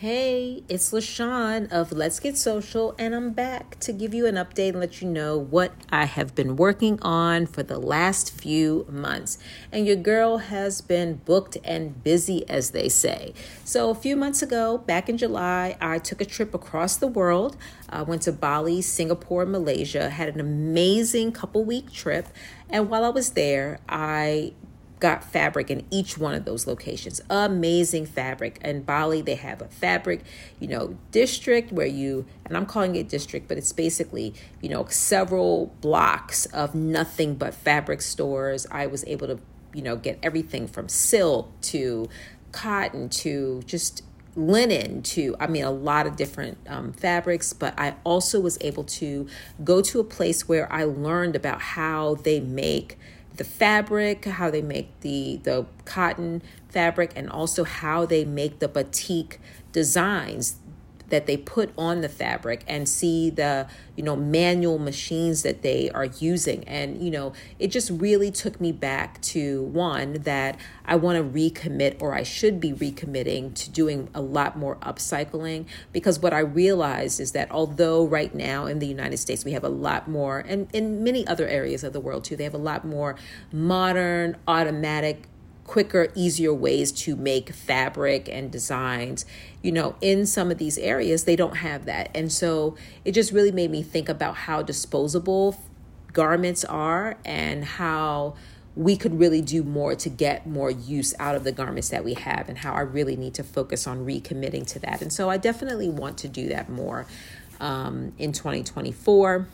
Hey, it's LaShawn of Let's Get Social, and I'm back to give you an update and let you know what I have been working on for the last few months. And your girl has been booked and busy, as they say. So a few months ago, back in July, I took a trip across the world. I went to Bali, Singapore, Malaysia, had an amazing couple-week trip. And while I was there, I got fabric in each one of those locations. Amazing fabric. In Bali, they have a fabric, district where and I'm calling it district, but it's basically, several blocks of nothing but fabric stores. I was able to, get everything from silk to cotton to just linen to, a lot of different fabrics, but I also was able to go to a place where I learned about how they make the fabric, how they make the cotton fabric, and also how they make the batik designs that they put on the fabric, and see the, manual machines that they are using. And, it just really took me back to one that I want to recommit, or I should be recommitting to doing a lot more upcycling, because what I realized is that although right now in the United States, we have a lot more, and in many other areas of the world too, they have a lot more modern, automatic, quicker, easier ways to make fabric and designs, in some of these areas, they don't have that. And so it just really made me think about how disposable garments are and how we could really do more to get more use out of the garments that we have, and how I really need to focus on recommitting to that. And so I definitely want to do that more in 2024.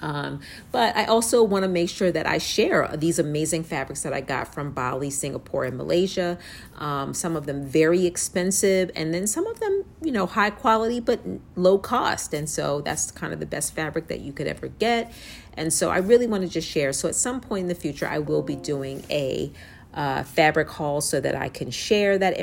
But I also want to make sure that I share these amazing fabrics that I got from Bali, Singapore, and Malaysia. Some of them very expensive, and then some of them, high quality, but low cost. And so that's kind of the best fabric that you could ever get. And so I really want to just share. So at some point in the future, I will be doing a fabric haul so that I can share the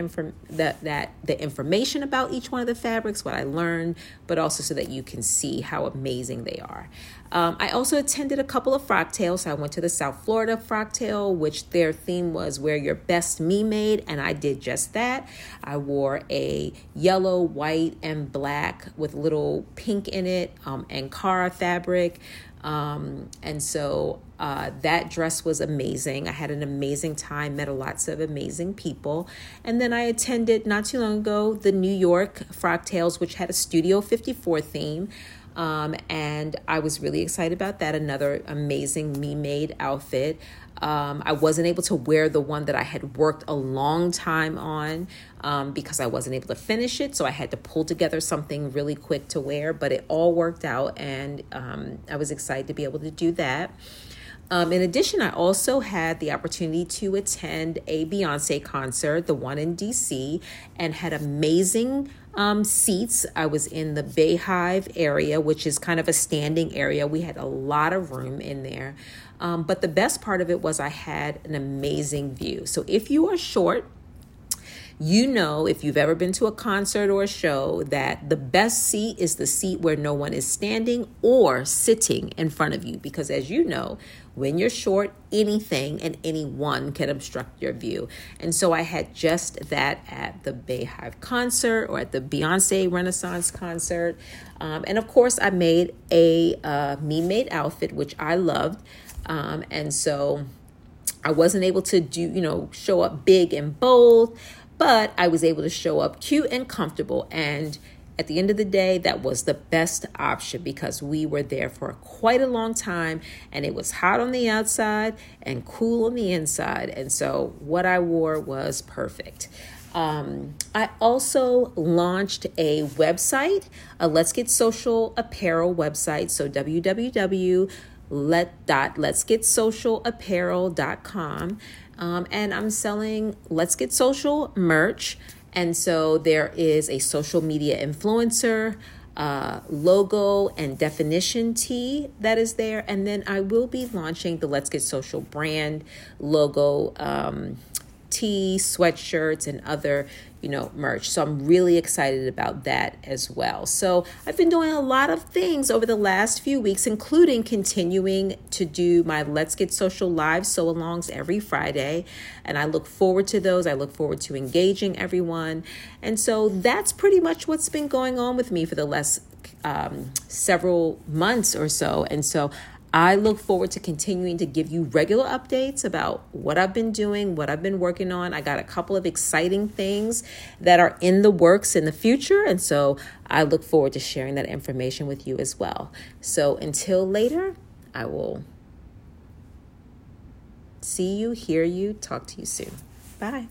information about each one of the fabrics, what I learned, but also so that you can see how amazing they are. I also attended a couple of frocktails. So I went to the South Florida frocktail, which their theme was "Wear Your Best Me Made," and I did just that. I wore a yellow, white, and black with little pink in it, Ankara fabric. And so that dress was amazing. I had an amazing time, met lots of amazing people. And then I attended not too long ago the New York Frocktails, which had a Studio 54 theme. And I was really excited about that. Another amazing me-made outfit. I wasn't able to wear the one that I had worked a long time on because I wasn't able to finish it. So I had to pull together something really quick to wear, but it all worked out. And I was excited to be able to do that. In addition, I also had the opportunity to attend a Beyonce concert, the one in DC, and had amazing seats. I was in the Beyhive area, which is kind of a standing area. We had a lot of room in there. But the best part of it was I had an amazing view. So if you are short, if you've ever been to a concert or a show, that the best seat is the seat where no one is standing or sitting in front of you. Because as you know, when you're short, anything and anyone can obstruct your view. And so I had just that at the Beyhive concert, or at the Beyonce Renaissance concert. And of course, I made a me-made outfit, which I loved. And so I wasn't able to do, show up big and bold, but I was able to show up cute and comfortable. And at the end of the day, that was the best option, because we were there for quite a long time, and it was hot on the outside and cool on the inside. And so what I wore was perfect. I also launched a website, a Let's Get Social Apparel website. So www.letsgetsocialapparel.com. And I'm selling Let's Get Social merch. And so there is a social media influencer logo and definition tee that is there. And then I will be launching the Let's Get Social brand logo tees, sweatshirts, and other, merch. So I'm really excited about that as well. So I've been doing a lot of things over the last few weeks, including continuing to do my Let's Get Social Live sew-alongs every Friday. And I look forward to those. I look forward to engaging everyone. And so that's pretty much what's been going on with me for the last several months or so. And so I look forward to continuing to give you regular updates about what I've been doing, what I've been working on. I got a couple of exciting things that are in the works in the future. And so I look forward to sharing that information with you as well. So until later, I will see you, hear you, talk to you soon. Bye.